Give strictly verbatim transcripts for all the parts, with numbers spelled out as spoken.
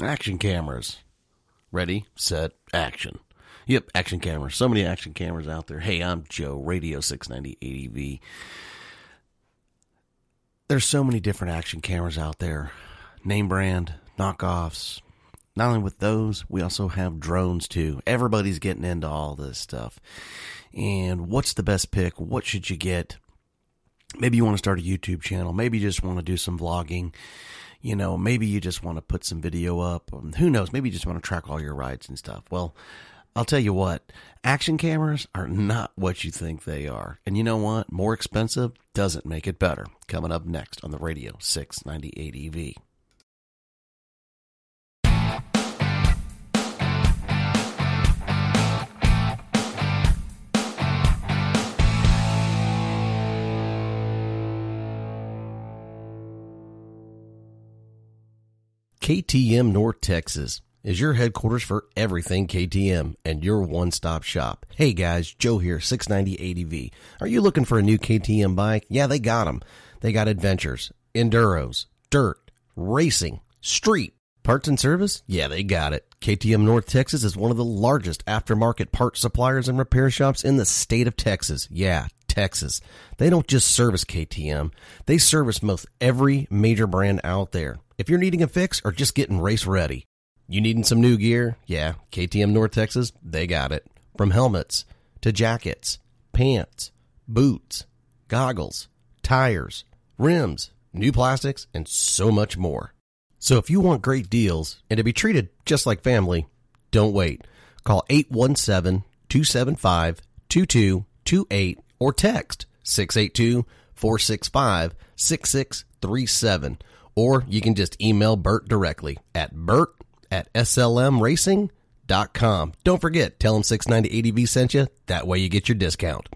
Action cameras. Ready, set, action. Yep, action cameras. So many action cameras out there. Hey, I'm Joe, Radio six ninety A D V. There's so many different action cameras out there. Name brand, knockoffs. Not only with those, we also have drones too. Everybody's getting into all this stuff. And what's the best pick? What should you get? Maybe you want to start a YouTube channel. Maybe you just want to do some vlogging. You know, maybe you just want to put some video up. Who knows? Maybe you just want to track all your rides and stuff. Well, I'll tell you what, action cameras are not what you think they are. And you know what? More expensive doesn't make it better. Coming up next on the Radio six ninety A D V. K T M North Texas is your headquarters for everything K T M and your one-stop shop. Hey guys, Joe here, six ninety A D V. Are you looking for a new K T M bike? Yeah, they got them. They got adventures, enduros, dirt, racing, street. Parts and service? Yeah, they got it. K T M North Texas is one of the largest aftermarket parts suppliers and repair shops in the state of Texas. Yeah, Texas. They don't just service K T M. They service most every major brand out there. If you're needing a fix or just getting race ready, you needing some new gear? Yeah, K T M North Texas, they got it. From helmets to jackets, pants, boots, goggles, tires, rims, new plastics, and so much more. So if you want great deals and to be treated just like family, don't wait. Call eight one seven, two seven five, two two two eight or text six eight two, four six five, six six three seven. Or you can just email Bert directly at bert at slmracing.com. Don't forget, tell them six ninety A D V sent you. That way you get your discount.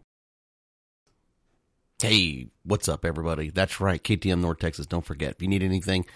Hey, what's up, everybody? That's right, K T M North Texas. Don't forget, if you need anything,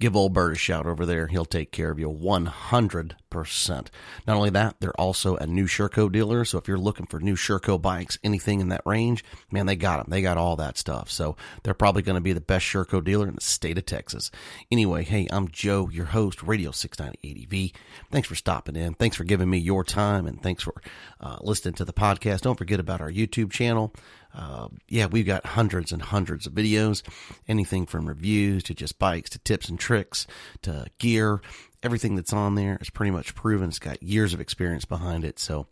give old Bert a shout over there. He'll take care of you one hundred percent. Not only that, they're also a new Sherco dealer. So if you're looking for new Sherco bikes, anything in that range, man, they got them. They got all that stuff. So they're probably going to be the best Sherco dealer in the state of Texas. Anyway, hey, I'm Joe, your host, Radio six ninety A D V. Thanks for stopping in. Thanks for giving me your time. And thanks for uh, listening to the podcast. Don't forget about our YouTube channel. Uh, yeah, we've got hundreds and hundreds of videos, anything from reviews to just bikes to tips and tricks to gear. Everything that's on there is pretty much proven. It's got years of experience behind it. So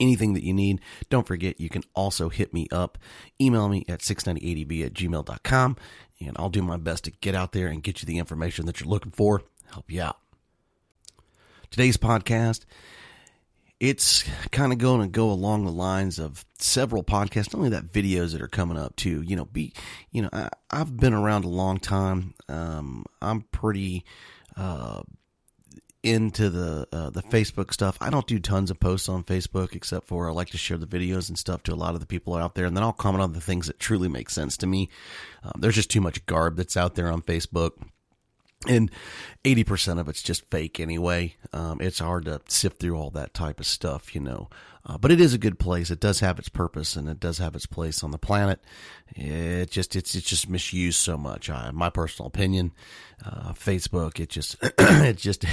anything that you need, don't forget, you can also hit me up. Email me at six ninety A D V at gmail dot com, and I'll do my best to get out there and get you the information that you're looking for, help you out. Today's podcast, it's kind of going to go along the lines of several podcasts, only that videos that are coming up too. You know, be, you know, I, I've been around a long time. Um, I'm pretty, uh, into the uh, the Facebook stuff. I don't do tons of posts on Facebook, except for I like to share the videos and stuff to a lot of the people out there, and then I'll comment on the things that truly make sense to me. Um, there's just too much garb that's out there on Facebook. And eighty percent of it's just fake anyway. Um, it's hard to sift through all that type of stuff, you know. Uh, but it is a good place. It does have its purpose, and it does have its place on the planet. It just it's it's just misused so much. I, my personal opinion, uh, Facebook. It just it just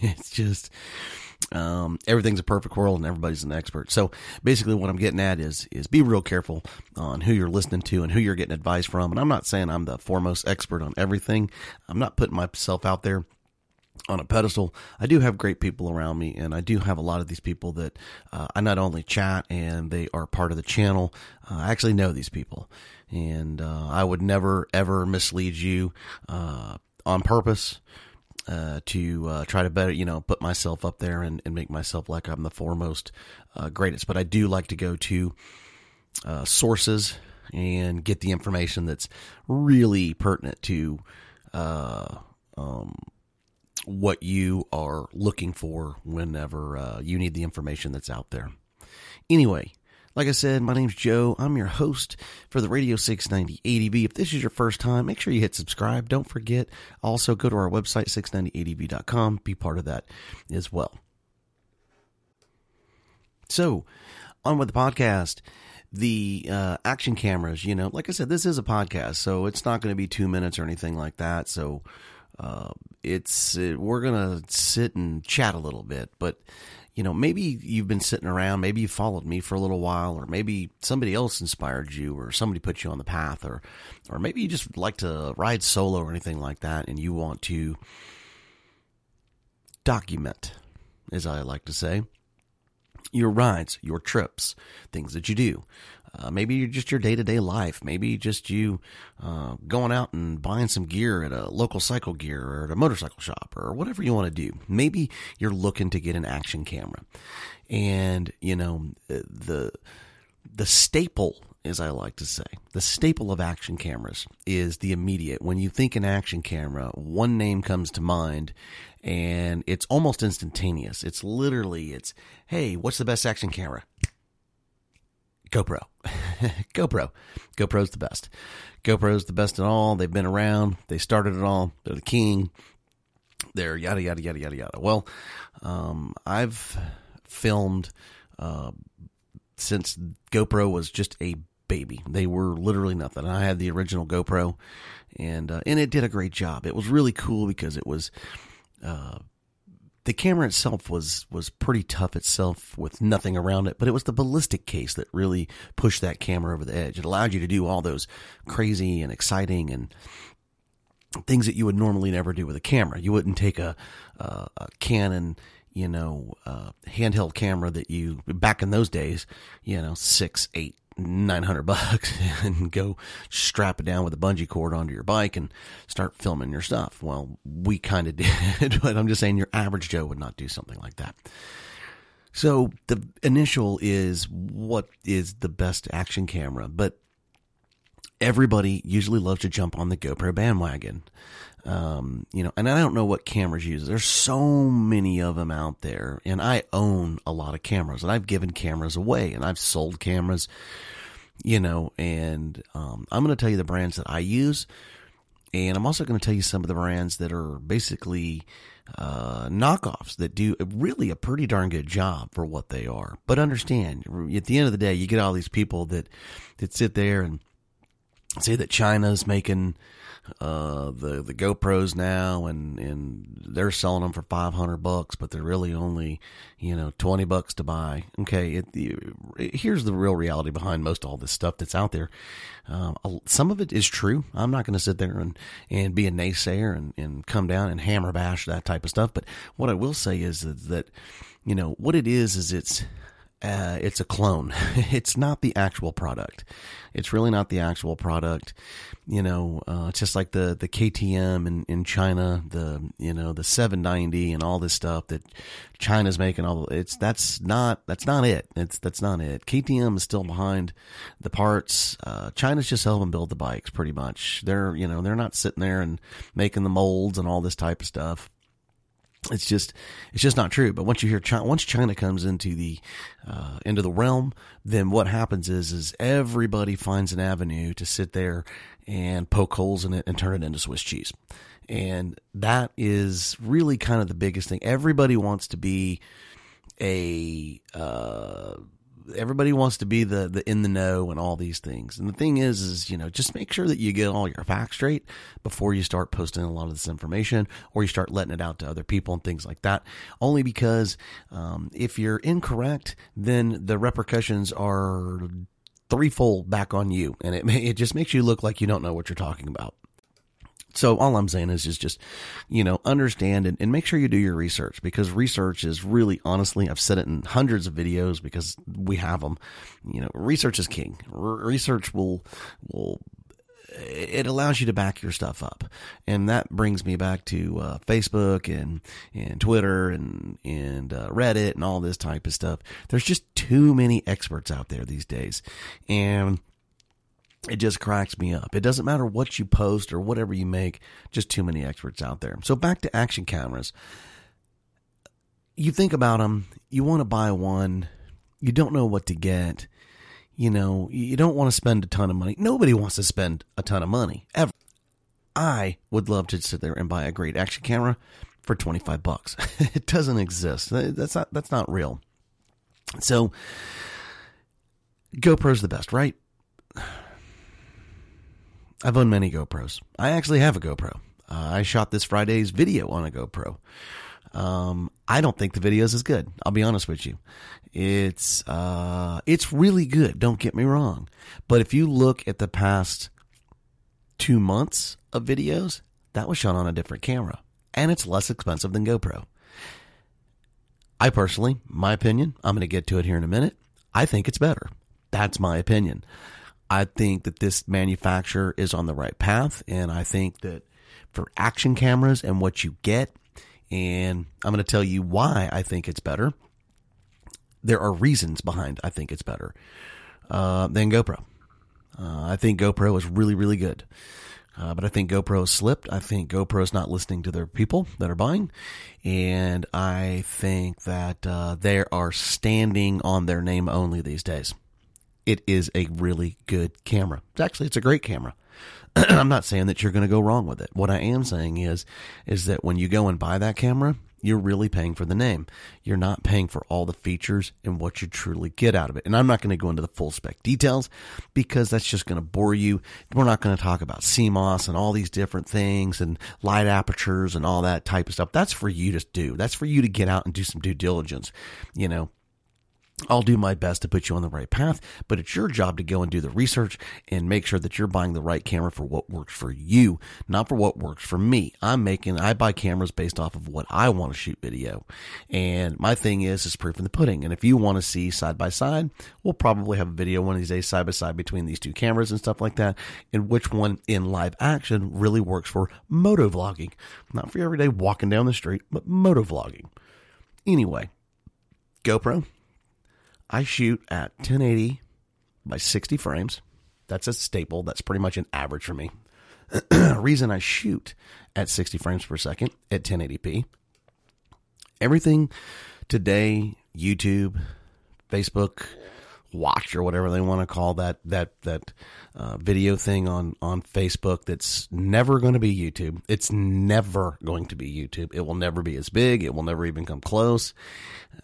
it's just um, everything's a perfect world, and everybody's an expert. So basically, what I'm getting at is is be real careful on who you're listening to and who you're getting advice from. And I'm not saying I'm the foremost expert on everything. I'm not putting myself out there on a pedestal. I do have great people around me, and I do have a lot of these people that uh, I not only chat and they are part of the channel. Uh, I actually know these people, and uh, I would never ever mislead you uh, on purpose uh, to uh, try to better, you know, put myself up there and, and make myself like I'm the foremost uh, greatest. But I do like to go to uh, sources and get the information that's really pertinent to uh, um. what you are looking for whenever uh, you need the information that's out there. Anyway, like I said, my name's Joe. I'm your host for the Radio six ninety A D V. If this is your first time, make sure you hit subscribe. Don't forget. Also, go to our website, six ninety A D V dot com. Be part of that as well. So, on with the podcast. The uh, action cameras, you know, like I said, this is a podcast, so it's not going to be two minutes or anything like that. So, Uh, it's, it, we're going to sit and chat a little bit, but you know, maybe you've been sitting around, maybe you followed me for a little while, or maybe somebody else inspired you, or somebody put you on the path, or, or maybe you just like to ride solo or anything like that. And you want to document, as I like to say, your rides, your trips, things that you do. Uh, maybe you're just your day-to-day life. Maybe just you uh, going out and buying some gear at a local cycle gear or at a motorcycle shop or whatever you want to do. Maybe you're looking to get an action camera. And, you know, the the staple, as I like to say, the staple of action cameras is the immediate. When you think an action camera, one name comes to mind, and it's almost instantaneous. It's literally, it's, hey, what's the best action camera? GoPro. GoPro. GoPro's the best. GoPro's the best at all. They've been around. They started it all. They're the king. They're yada, yada, yada, yada, yada. Well, um, I've filmed uh, since GoPro was just a baby. They were literally nothing. I had the original GoPro, and uh, and it did a great job. It was really cool because it was... Uh, The camera itself was was pretty tough itself with nothing around it, but it was the ballistic case that really pushed that camera over the edge. It allowed you to do all those crazy and exciting and things that you would normally never do with a camera. You wouldn't take a, a, a Canon, you know, uh, handheld camera that you, back in those days, you know, six, eight, nine hundred bucks and go strap it down with a bungee cord onto your bike and start filming your stuff. Well, we kind of did, but I'm just saying your average Joe would not do something like that. So the initial is what is the best action camera, but everybody usually loves to jump on the GoPro bandwagon. Um, you know, and I don't know what cameras use. There's so many of them out there, and I own a lot of cameras, and I've given cameras away, and I've sold cameras, you know, and, um, I'm going to tell you the brands that I use, and I'm also going to tell you some of the brands that are basically, uh, knockoffs that do really a pretty darn good job for what they are. But understand, at the end of the day, you get all these people that, that sit there and say that China's making uh, the the GoPros now, and, and they're selling them for five hundred bucks, but they're really only, you know, twenty bucks to buy. Okay, it, it, here's the real reality behind most of all this stuff that's out there. Um, some of it is true. I'm not going to sit there and, and be a naysayer and, and come down and hammer bash that type of stuff. But what I will say is that, you know, what it is is it's. Uh, it's a clone. It's not the actual product. It's really not the actual product. You know, uh, it's just like the, the K T M in, in China, the, you know, the seven ninety and all this stuff that China's making all it's, that's not, that's not it. It's, that's not it. K T M is still behind the parts. Uh, China's just helping build the bikes pretty much. They're, you know, they're not sitting there and making the molds and all this type of stuff. It's just, it's just not true. But once you hear China, once China comes into the, uh, into the realm, then what happens is, is everybody finds an avenue to sit there and poke holes in it and turn it into Swiss cheese. And that is really kind of the biggest thing. Everybody wants to be a, uh, everybody wants to be the, the in the know and all these things. And the thing is, is, you know, just make sure that you get all your facts straight before you start posting a lot of this information, or you start letting it out to other people and things like that. Only because, um, if you're incorrect, then the repercussions are threefold back on you. And it may, it just makes you look like you don't know what you're talking about. So all I'm saying is, is just, you know, understand and, and make sure you do your research, because research is really, honestly, I've said it in hundreds of videos because we have them, you know, research is king. Re- research will, will, it allows you to back your stuff up. And that brings me back to uh, Facebook and, and Twitter and, and uh, Reddit and all this type of stuff. There's just too many experts out there these days. And it just cracks me up. It doesn't matter what you post or whatever you make, just too many experts out there. So back to action cameras. You think about them. You want to buy one. You don't know what to get. You know, you don't want to spend a ton of money. Nobody wants to spend a ton of money ever. I would love to sit there and buy a great action camera for twenty-five bucks. It doesn't exist. That's not, that's not real. So GoPro's the best, right? I've owned many GoPros. I actually have a GoPro. Uh, I shot this Friday's video on a GoPro. Um, I don't think the video is as good. I'll be honest with you. It's, uh, it's really good. Don't get me wrong. But if you look at the past two months of videos, that was shot on a different camera, and it's less expensive than GoPro. I personally, my opinion, I'm going to get to it here in a minute. I think it's better. That's my opinion. I think that this manufacturer is on the right path, and I think that for action cameras and what you get, and I'm going to tell you why I think it's better. There are reasons behind I think it's better uh, than GoPro. Uh, I think GoPro is really, really good, uh, but I think GoPro slipped. I think GoPro is not listening to their people that are buying, and I think that uh, they are standing on their name only these days. It is a really good camera. It's actually, it's a great camera. I'm not saying that you're going to go wrong with it. What I am saying is, is that when you go and buy that camera, you're really paying for the name. You're not paying for all the features and what you truly get out of it. And I'm not going to go into the full spec details because that's just going to bore you. We're not going to talk about C M O S and all these different things and light apertures and all that type of stuff. That's for you to do. That's for you to get out and do some due diligence, you know. I'll do my best to put you on the right path, but it's your job to go and do the research and make sure that you're buying the right camera for what works for you, not for what works for me. I'm making, I buy cameras based off of what I want to shoot video. And my thing is, is proof in the pudding. And if you want to see side by side, we'll probably have a video one of these days side by side between these two cameras and stuff like that. And which one in live action really works for moto vlogging, not for everyday walking down the street, but moto vlogging. Anyway, GoPro. I shoot at ten eighty by sixty frames. That's a staple. That's pretty much an average for me. Reason I shoot at sixty frames per second at ten eighty p. Everything today, YouTube, Facebook Watch, or whatever they want to call that, that, that uh, video thing on, on Facebook. That's never going to be YouTube. It's never going to be YouTube. It will never be as big. It will never even come close.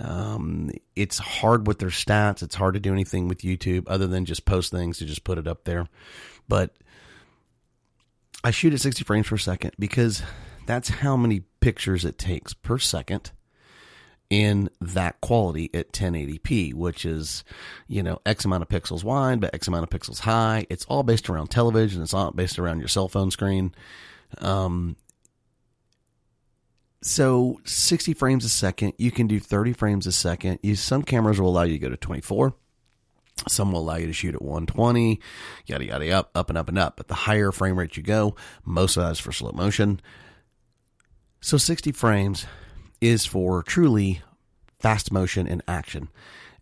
Um, it's hard with their stats. It's hard to do anything with YouTube other than just post things to just put it up there. But I shoot at sixty frames per second because that's how many pictures it takes per second in that quality at ten eighty p, which is, you know, X amount of pixels wide, but X amount of pixels high. It's all based around television. It's all based around your cell phone screen. Um, so sixty frames a second, you can do thirty frames a second. You, some cameras will allow you to go to twenty-four. Some will allow you to shoot at one twenty, yada, yada, up, up and up and up. But the higher frame rate you go, most of that is for slow motion. So sixty frames is for truly fast motion and action.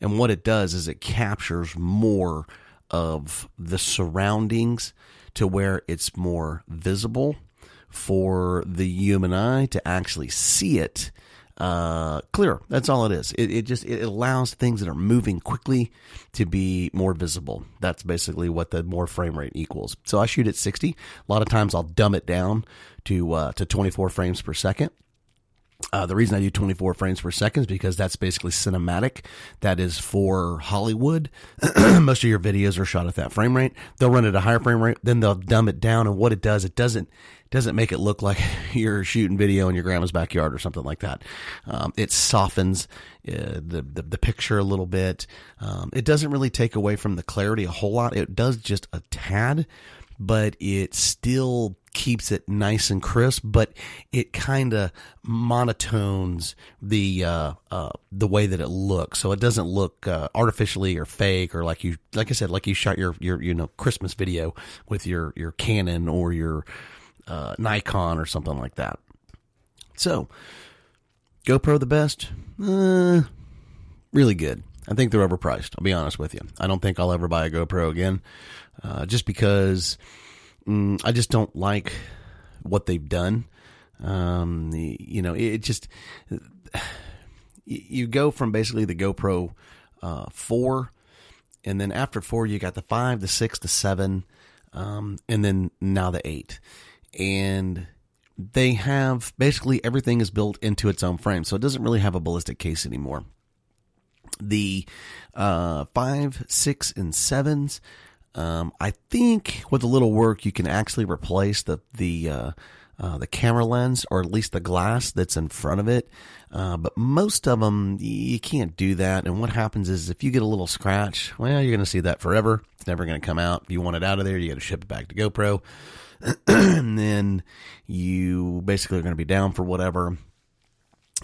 And what it does is it captures more of the surroundings to where it's more visible for the human eye to actually see it uh, clearer. That's all it is. It, it just it allows things that are moving quickly to be more visible. That's basically what the more frame rate equals. So I shoot at sixty. A lot of times I'll dumb it down to uh, to twenty-four frames per second. Uh, the reason I do twenty-four frames per second is because that's basically cinematic. That is for Hollywood. Most of your videos are shot at that frame rate. They'll run at a higher frame rate. Then they'll dumb it down. And what it does, it doesn't doesn't make it look like you're shooting video in your grandma's backyard or something like that. Um, it softens uh, the, the the picture a little bit. Um, it doesn't really take away from the clarity a whole lot. It does just a tad, but it still keeps it nice and crisp, but it kind of monotones the uh, uh, the way that it looks, so it doesn't look uh, artificially or fake or like you, like I said, like you shot your your you know Christmas video with your your Canon or your uh, Nikon or something like that. So, GoPro the best, uh, really good. I think they're overpriced. I'll be honest with you. I don't think I'll ever buy a GoPro again, uh, just because. I just don't like what they've done. Um, you know, it just, you go from basically the GoPro uh, four, and then after four, you got the five, the six, the seven, um, and then now the eight. And they have basically everything is built into its own frame. So it doesn't really have a ballistic case anymore. The uh, five, six, and sevens. Um, I think with a little work, you can actually replace the, the, uh, uh, the camera lens, or at least the glass that's in front of it. Uh, but most of them, you can't do that. And what happens is if you get a little scratch, well, you're going to see that forever. It's never going to come out. If you want it out of there, you got to ship it back to GoPro. And then you basically are going to be down for whatever.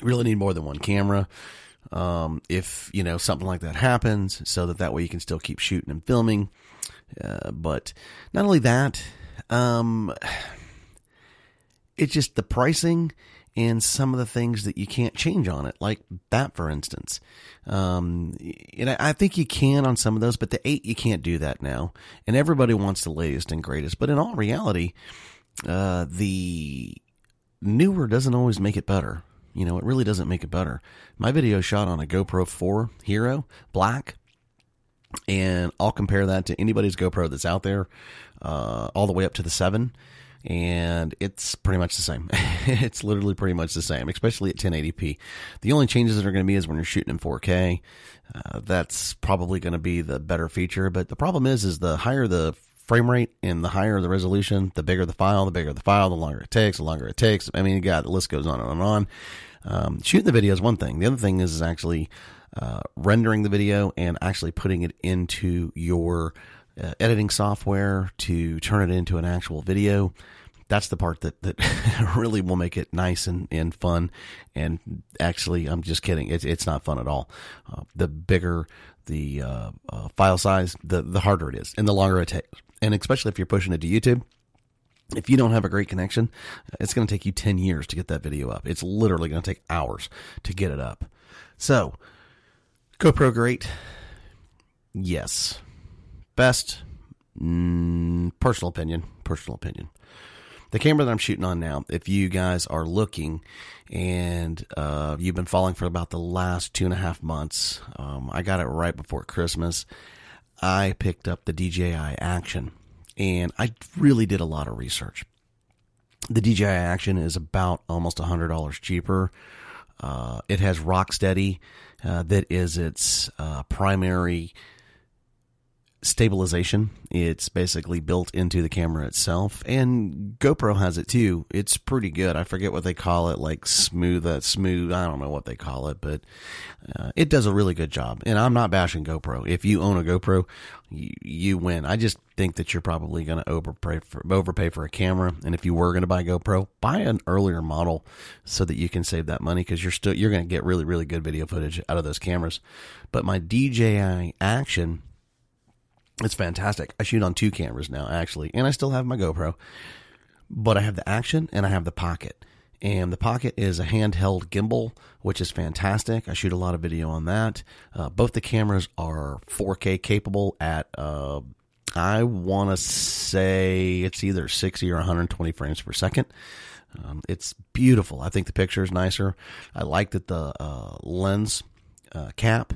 You really need more than one camera. Um, if, you know, something like that happens, so that that way you can still keep shooting and filming. Uh, but not only that, um, it's just the pricing and some of the things that you can't change on it, like that, for instance. Um, and I, I think you can on some of those, but the eight, you can't do that now. And everybody wants the latest and greatest, but in all reality, uh, the newer doesn't always make it better. You know, it really doesn't make it better. My video shot on a GoPro four Hero Black. And I'll compare that to anybody's GoPro that's out there, uh, all the way up to the seven. And it's pretty much the same. It's literally pretty much the same, especially at ten eighty p. The only changes that are going to be is when you're shooting in four K. Uh, that's probably going to be the better feature. But the problem is, is the higher the frame rate and the higher the resolution, the bigger the file, the bigger the file, the longer it takes, the longer it takes. I mean, God, the list goes on and on and on. Um, shooting the video is one thing. The other thing is, is actually... Uh, rendering the video and actually putting it into your uh, editing software to turn it into an actual video. That's the part that, that really will make it nice and, and fun. And actually, I'm just kidding. It's, it's not fun at all. Uh, the bigger the uh, uh, file size, the, the harder it is and the longer it takes. And especially if you're pushing it to YouTube. If you don't have a great connection, it's going to take you ten years to get that video up. It's literally going to take hours to get it up. So, GoPro great, yes. Best, mm, personal opinion, personal opinion. The camera that I'm shooting on now, if you guys are looking and uh, you've been following for about the last two and a half months, um, I got it right before Christmas. I picked up the D J I Action, and I really did a lot of research. The D J I Action is about almost one hundred dollars cheaper. Uh, it has Rocksteady, uh, that is its, uh, primary stabilization. It's basically built into the camera itself, and GoPro has it too. It's pretty good. I forget what they call it, like smooth, uh, smooth. I don't know what they call it, but, uh, it does a really good job, and I'm not bashing GoPro. If you own a GoPro, you, you win. I just think that you're probably going to overpay for, overpay for a camera. And if you were going to buy GoPro, buy an earlier model so that you can save that money. Cause you're still, you're going to get really, really good video footage out of those cameras. But my D J I Action, it's fantastic. I shoot on two cameras now, actually, and I still have my GoPro, but I have the Action and I have the Pocket, and the Pocket is a handheld gimbal, which is fantastic. I shoot a lot of video on that. Uh, both the cameras are four K capable at, uh, I want to say it's either sixty or one hundred twenty frames per second. Um, it's beautiful. I think the picture is nicer. I like that the uh, lens uh, cap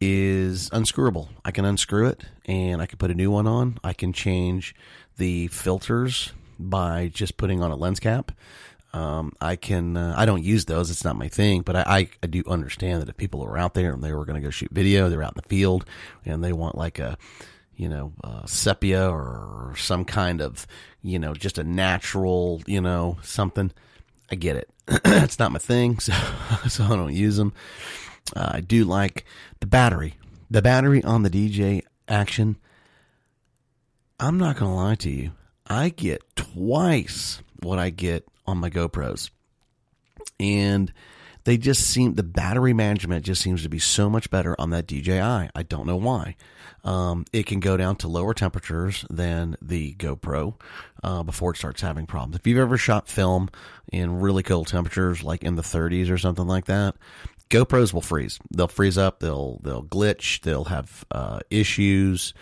is unscrewable. I can unscrew it and I can put a new one on. I can change the filters by just putting on a lens cap. Um, I can, uh, I don't use those. It's not my thing, but I, I, I do understand that if people are out there and they were going to go shoot video, they're out in the field and they want like a, you know, uh, sepia or some kind of, you know, just a natural, you know, something. I get it. It's not my thing. So, so I don't use them. Uh, I do like the battery, the battery on the D J I Action. I'm not going to lie to you. I get twice what I get on my GoPros, and they just seem, the battery management just seems to be so much better on that D J I. I don't know why. Um, it can go down to lower temperatures than the GoPro uh, before it starts having problems. If you've ever shot film in really cold temperatures, like in the thirties or something like that, GoPros will freeze. They'll freeze up. They'll they'll glitch. They'll have uh, issues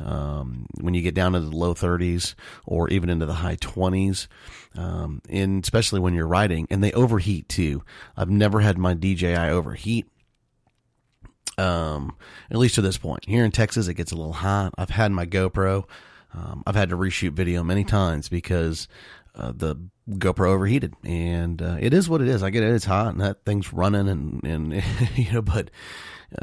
um, when you get down into the low thirties or even into the high twenties, um, and especially when you're riding. And they overheat too. I've never had my D J I overheat, um, at least to this point. Here in Texas, it gets a little hot. I've had my GoPro. Um, I've had to reshoot video many times because uh, the GoPro overheated, and uh, it is what it is. I get it. It's hot and that thing's running and, and you know, but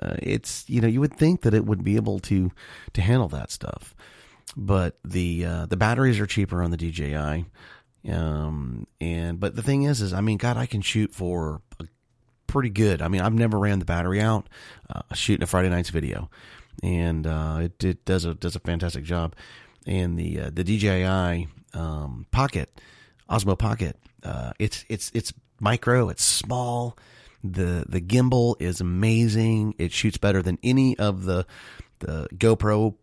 uh, it's, you know, you would think that it would be able to, to handle that stuff, but the, uh, the batteries are cheaper on the D J I. Um, and, but the thing is, is, I mean, God, I can shoot for a pretty good. I mean, I've never ran the battery out, uh, shooting a Friday night's video, and uh, it, it does a, does a fantastic job. And the, uh, the D J I, um, Pocket, Osmo Pocket, uh, it's it's it's micro, it's small. The the gimbal is amazing. It shoots better than any of the the GoPro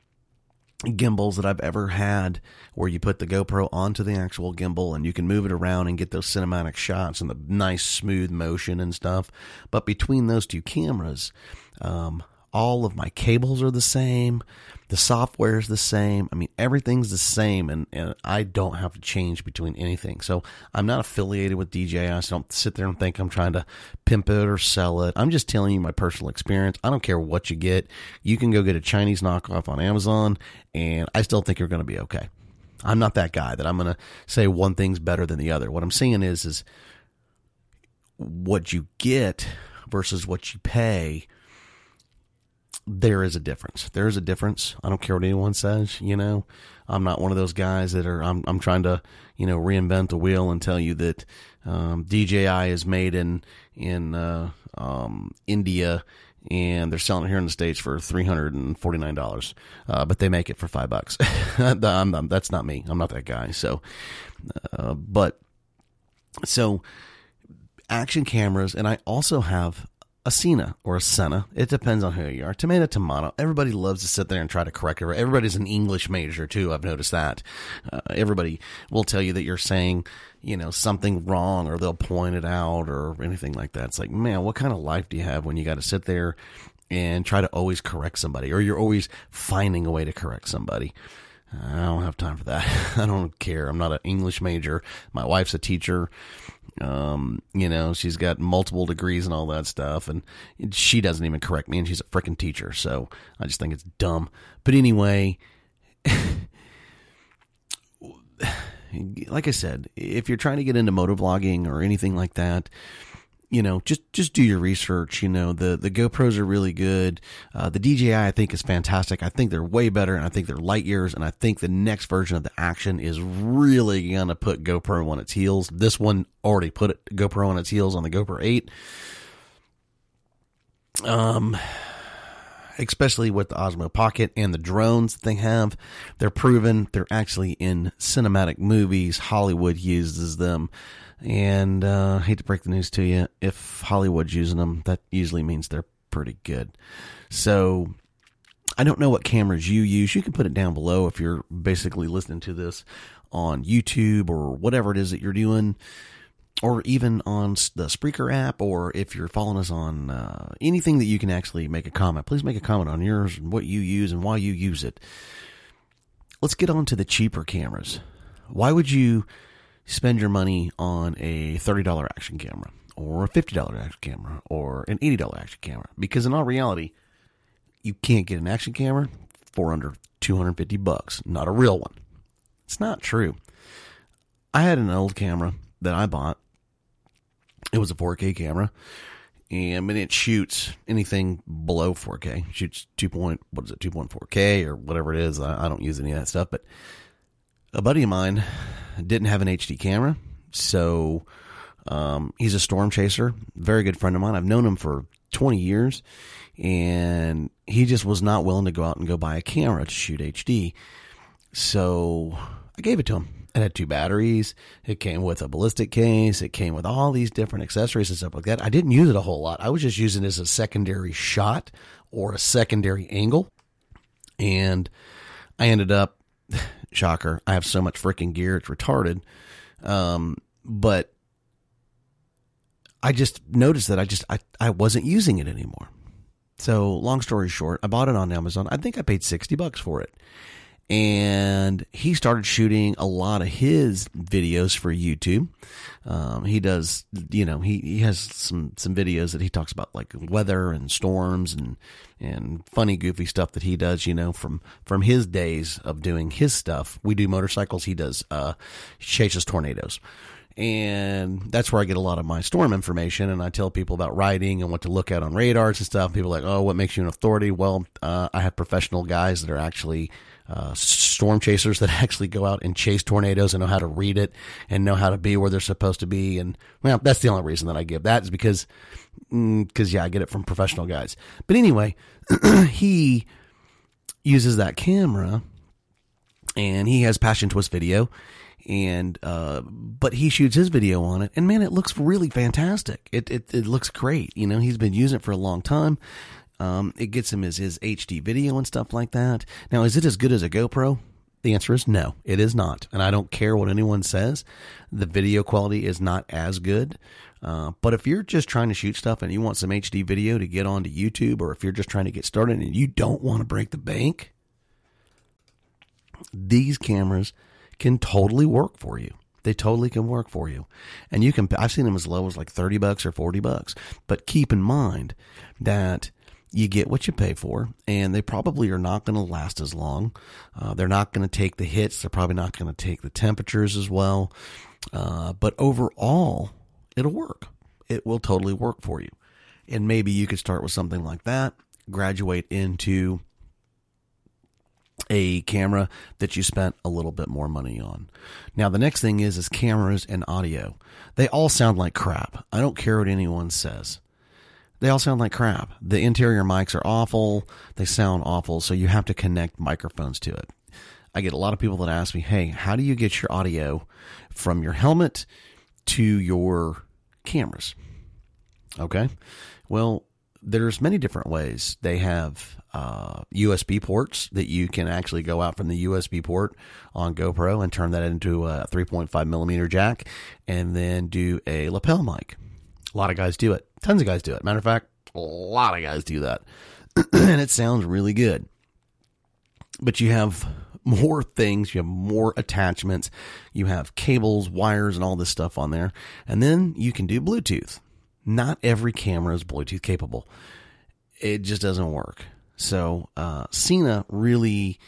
gimbals that I've ever had, where you put the GoPro onto the actual gimbal and you can move it around and get those cinematic shots and the nice smooth motion and stuff. But between those two cameras, um, all of my cables are the same. The software is the same. I mean, everything's the same, and, and I don't have to change between anything. So I'm not affiliated with D J I, so don't sit there and think I'm trying to pimp it or sell it. I'm just telling you my personal experience. I don't care what you get. You can go get a Chinese knockoff on Amazon, and I still think you're going to be okay. I'm not that guy that I'm going to say one thing's better than the other. What I'm saying is, is what you get versus what you pay, there is a difference. There is a difference. I don't care what anyone says, you know, I'm not one of those guys that are, I'm, I'm trying to, you know, reinvent the wheel and tell you that, um, D J I is made in, in, uh, um, India and they're selling it here in the States for three hundred forty-nine dollars. Uh, but they make it for five bucks. I'm, I'm, that's not me. I'm not that guy. So, uh, but so action cameras. And I also have a Sena or a Sena. It depends on who you are. Tomato, tomato. Everybody loves to sit there and try to correct it. Everybody's an English major too. I've noticed that. Uh, everybody will tell you that you're saying, you know, something wrong, or they'll point it out or anything like that. It's like, man, what kind of life do you have when you got to sit there and try to always correct somebody, or you're always finding a way to correct somebody? I don't have time for that. I don't care. I'm not an English major. My wife's a teacher. Um, you know, she's got multiple degrees and all that stuff, and she doesn't even correct me, and she's a freaking teacher. So I just think it's dumb. But anyway, like I said, if you're trying to get into motovlogging or anything like that, you know, just, just do your research. You know, the, the GoPros are really good. Uh, the D J I, I think, is fantastic. I think they're way better, and I think they're light years. And I think the next version of the Action is really going to put GoPro on its heels. This one already put it, GoPro on its heels on the GoPro eight. Um, especially with the Osmo Pocket and the drones that they have. They're proven. They're actually in cinematic movies. Hollywood uses them. And uh, I hate to break the news to you, if Hollywood's using them, that usually means they're pretty good. So I don't know what cameras you use. You can put it down below if you're basically listening to this on YouTube or whatever it is that you're doing, or even on the Spreaker app, or if you're following us on uh, anything that you can actually make a comment. Please make a comment on yours and what you use and why you use it. Let's get on to the cheaper cameras. Why would you spend your money on a thirty dollars action camera or a fifty dollars action camera or an eighty dollars action camera, because in all reality, you can't get an action camera for under two hundred fifty bucks, not a real one. It's not true. I had an old camera that I bought. It was a four K camera, and I mean, it shoots anything below four K. It shoots two point what is it, two point four K or whatever it is. I, I don't use any of that stuff. But a buddy of mine didn't have an H D camera, so um, he's a storm chaser, very good friend of mine. I've known him for twenty years, and he just was not willing to go out and go buy a camera to shoot H D. So I gave it to him. It had two batteries. It came with a ballistic case. It came with all these different accessories and stuff like that. I didn't use it a whole lot. I was just using it as a secondary shot or a secondary angle. And I ended up, shocker, I have so much freaking gear, it's retarded. Um, but I just noticed that I just, I, I wasn't using it anymore. So long story short, I bought it on Amazon. I think I paid sixty bucks for it. And he started shooting a lot of his videos for YouTube. Um, he does, you know, he, he has some, some videos that he talks about, like weather and storms and, and funny, goofy stuff that he does, you know, from, from his days of doing his stuff. We do motorcycles. He does, uh, he chases tornadoes. And that's where I get a lot of my storm information. And I tell people about riding and what to look at on radars and stuff. People are like, oh, what makes you an authority? Well, uh, I have professional guys that are actually uh, storm chasers that actually go out and chase tornadoes and know how to read it and know how to be where they're supposed to be. And well, that's the only reason that I give that is because, because yeah, I get it from professional guys. But anyway, he uses that camera and he has Passion Twist video. And, uh, but he shoots his video on it, and man, it looks really fantastic. It, it, it looks great. You know, he's been using it for a long time. Um, it gets him his, his H D video and stuff like that. Now, is it as good as a GoPro? The answer is no, it is not. And I don't care what anyone says. The video quality is not as good. Uh, but if you're just trying to shoot stuff and you want some H D video to get onto YouTube, or if you're just trying to get started and you don't want to break the bank, these cameras can totally work for you. They totally can work for you. And you can, I've seen them as low as like thirty bucks or forty bucks, but keep in mind that you get what you pay for, and they probably are not going to last as long. Uh, they're not going to take the hits. They're probably not going to take the temperatures as well. Uh, but overall, it'll work. It will totally work for you. And maybe you could start with something like that, graduate into a camera that you spent a little bit more money on. Now, the next thing is, is cameras and audio. They all sound like crap. I don't care what anyone says. They all sound like crap. The interior mics are awful. They sound awful. So you have to connect microphones to it. I get a lot of people that ask me, hey, how do you get your audio from your helmet to your cameras? Okay. Well, there's many different ways. They have uh, U S B ports that you can actually go out from the U S B port on GoPro and turn that into a three point five millimeter jack and then do a lapel mic. A lot of guys do it. Tons of guys do it. Matter of fact, a lot of guys do that. And it sounds really good. But you have more things. You have more attachments. You have cables, wires, and all this stuff on there. And then you can do Bluetooth. Not every camera is Bluetooth capable. It just doesn't work. So uh, Sena really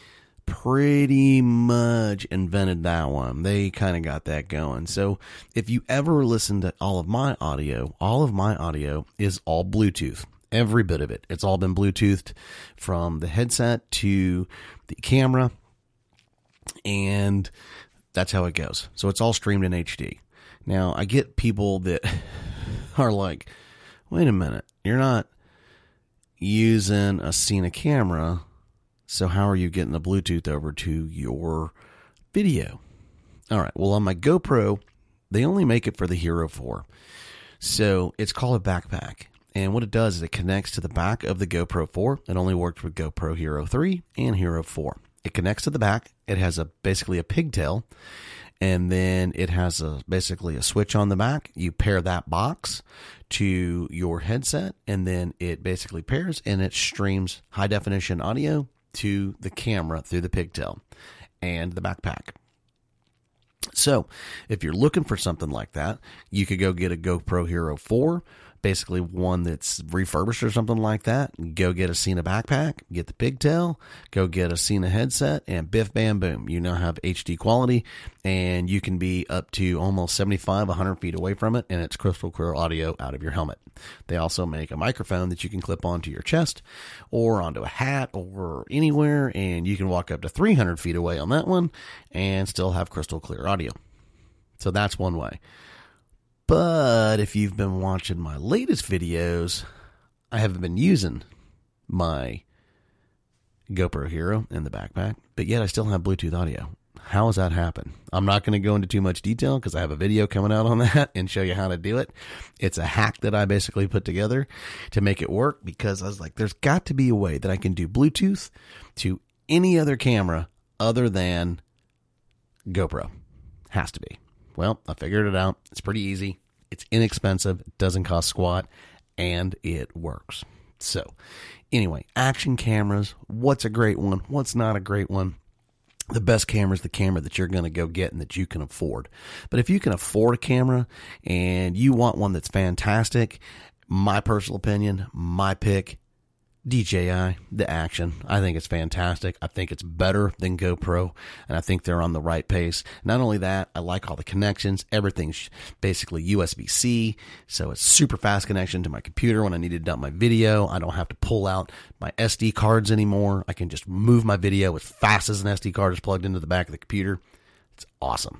pretty much invented that one. They kind of got that going. So if you ever listen to all of my audio, all of my audio is all Bluetooth. Every bit of it. It's all been Bluetoothed from the headset to the camera. And that's how it goes. So it's all streamed in H D. Now, I get people that are like, wait a minute, you're not using a Sena camera, so how are you getting the Bluetooth over to your video? All right, well, on my GoPro, they only make it for the Hero four. So it's called a backpack. And what it does is it connects to the back of the GoPro four. It only worked with GoPro Hero three and Hero four. It connects to the back. It has a basically a pigtail. And then it has a basically a switch on the back. You pair that box to your headset, and then it basically pairs and it streams high definition audio to the camera through the pigtail and the backpack. So if you're looking for something like that, you could go get a GoPro Hero four, basically one that's refurbished or something like that. Go get a Sena backpack, get the pigtail, go get a Sena headset, and biff, bam, boom. You now have H D quality, and you can be up to almost seventy-five, one hundred feet away from it, and it's crystal clear audio out of your helmet. They also make a microphone that you can clip onto your chest or onto a hat or anywhere, and you can walk up to three hundred feet away on that one and still have crystal clear audio. So that's one way. But if you've been watching my latest videos, I haven't been using my GoPro Hero in the backpack, but yet I still have Bluetooth audio. How does that happen? I'm not going to go into too much detail because I have a video coming out on that and show you how to do it. It's a hack that I basically put together to make it work because I was like, there's got to be a way that I can do Bluetooth to any other camera other than GoPro. Has to be. Well, I figured it out. It's pretty easy. It's inexpensive. It doesn't cost squat, and it works. So anyway, action cameras, what's a great one? What's not a great one? The best camera is the camera that you're going to go get and that you can afford. But if you can afford a camera and you want one that's fantastic, my personal opinion, my pick, D J I, the Action. I think it's fantastic. I think it's better than GoPro, and I think they're on the right pace. Not only that, I like all the connections. Everything's basically U S B-C, so it's super fast connection to my computer when I need to dump my video. I don't have to pull out my S D cards anymore. I can just move my video as fast as an S D card is plugged into the back of the computer. It's awesome.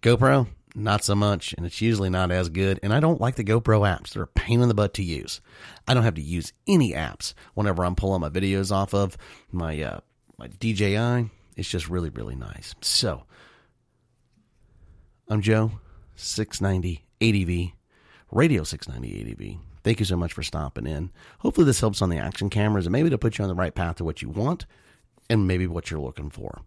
GoPro, not so much, and it's usually not as good, and I don't like the GoPro apps. They're a pain in the butt to use. I don't have to use any apps whenever I'm pulling my videos off of my uh, my D J I. It's just really, really nice. So, I'm Joe, six ninety A D V, Radio six ninety A D V. Thank you so much for stopping in. Hopefully this helps on the action cameras, and maybe to put you on the right path to what you want, and maybe what you're looking for.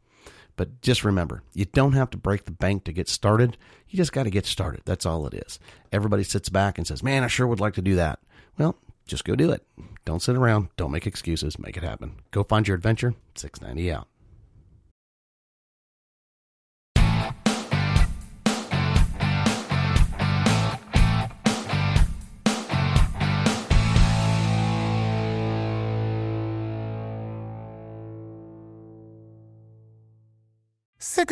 But just remember, you don't have to break the bank to get started. You just got to get started. That's all it is. Everybody sits back and says, man, I sure would like to do that. Well, just go do it. Don't sit around. Don't make excuses. Make it happen. Go find your adventure. six ninety out. Sick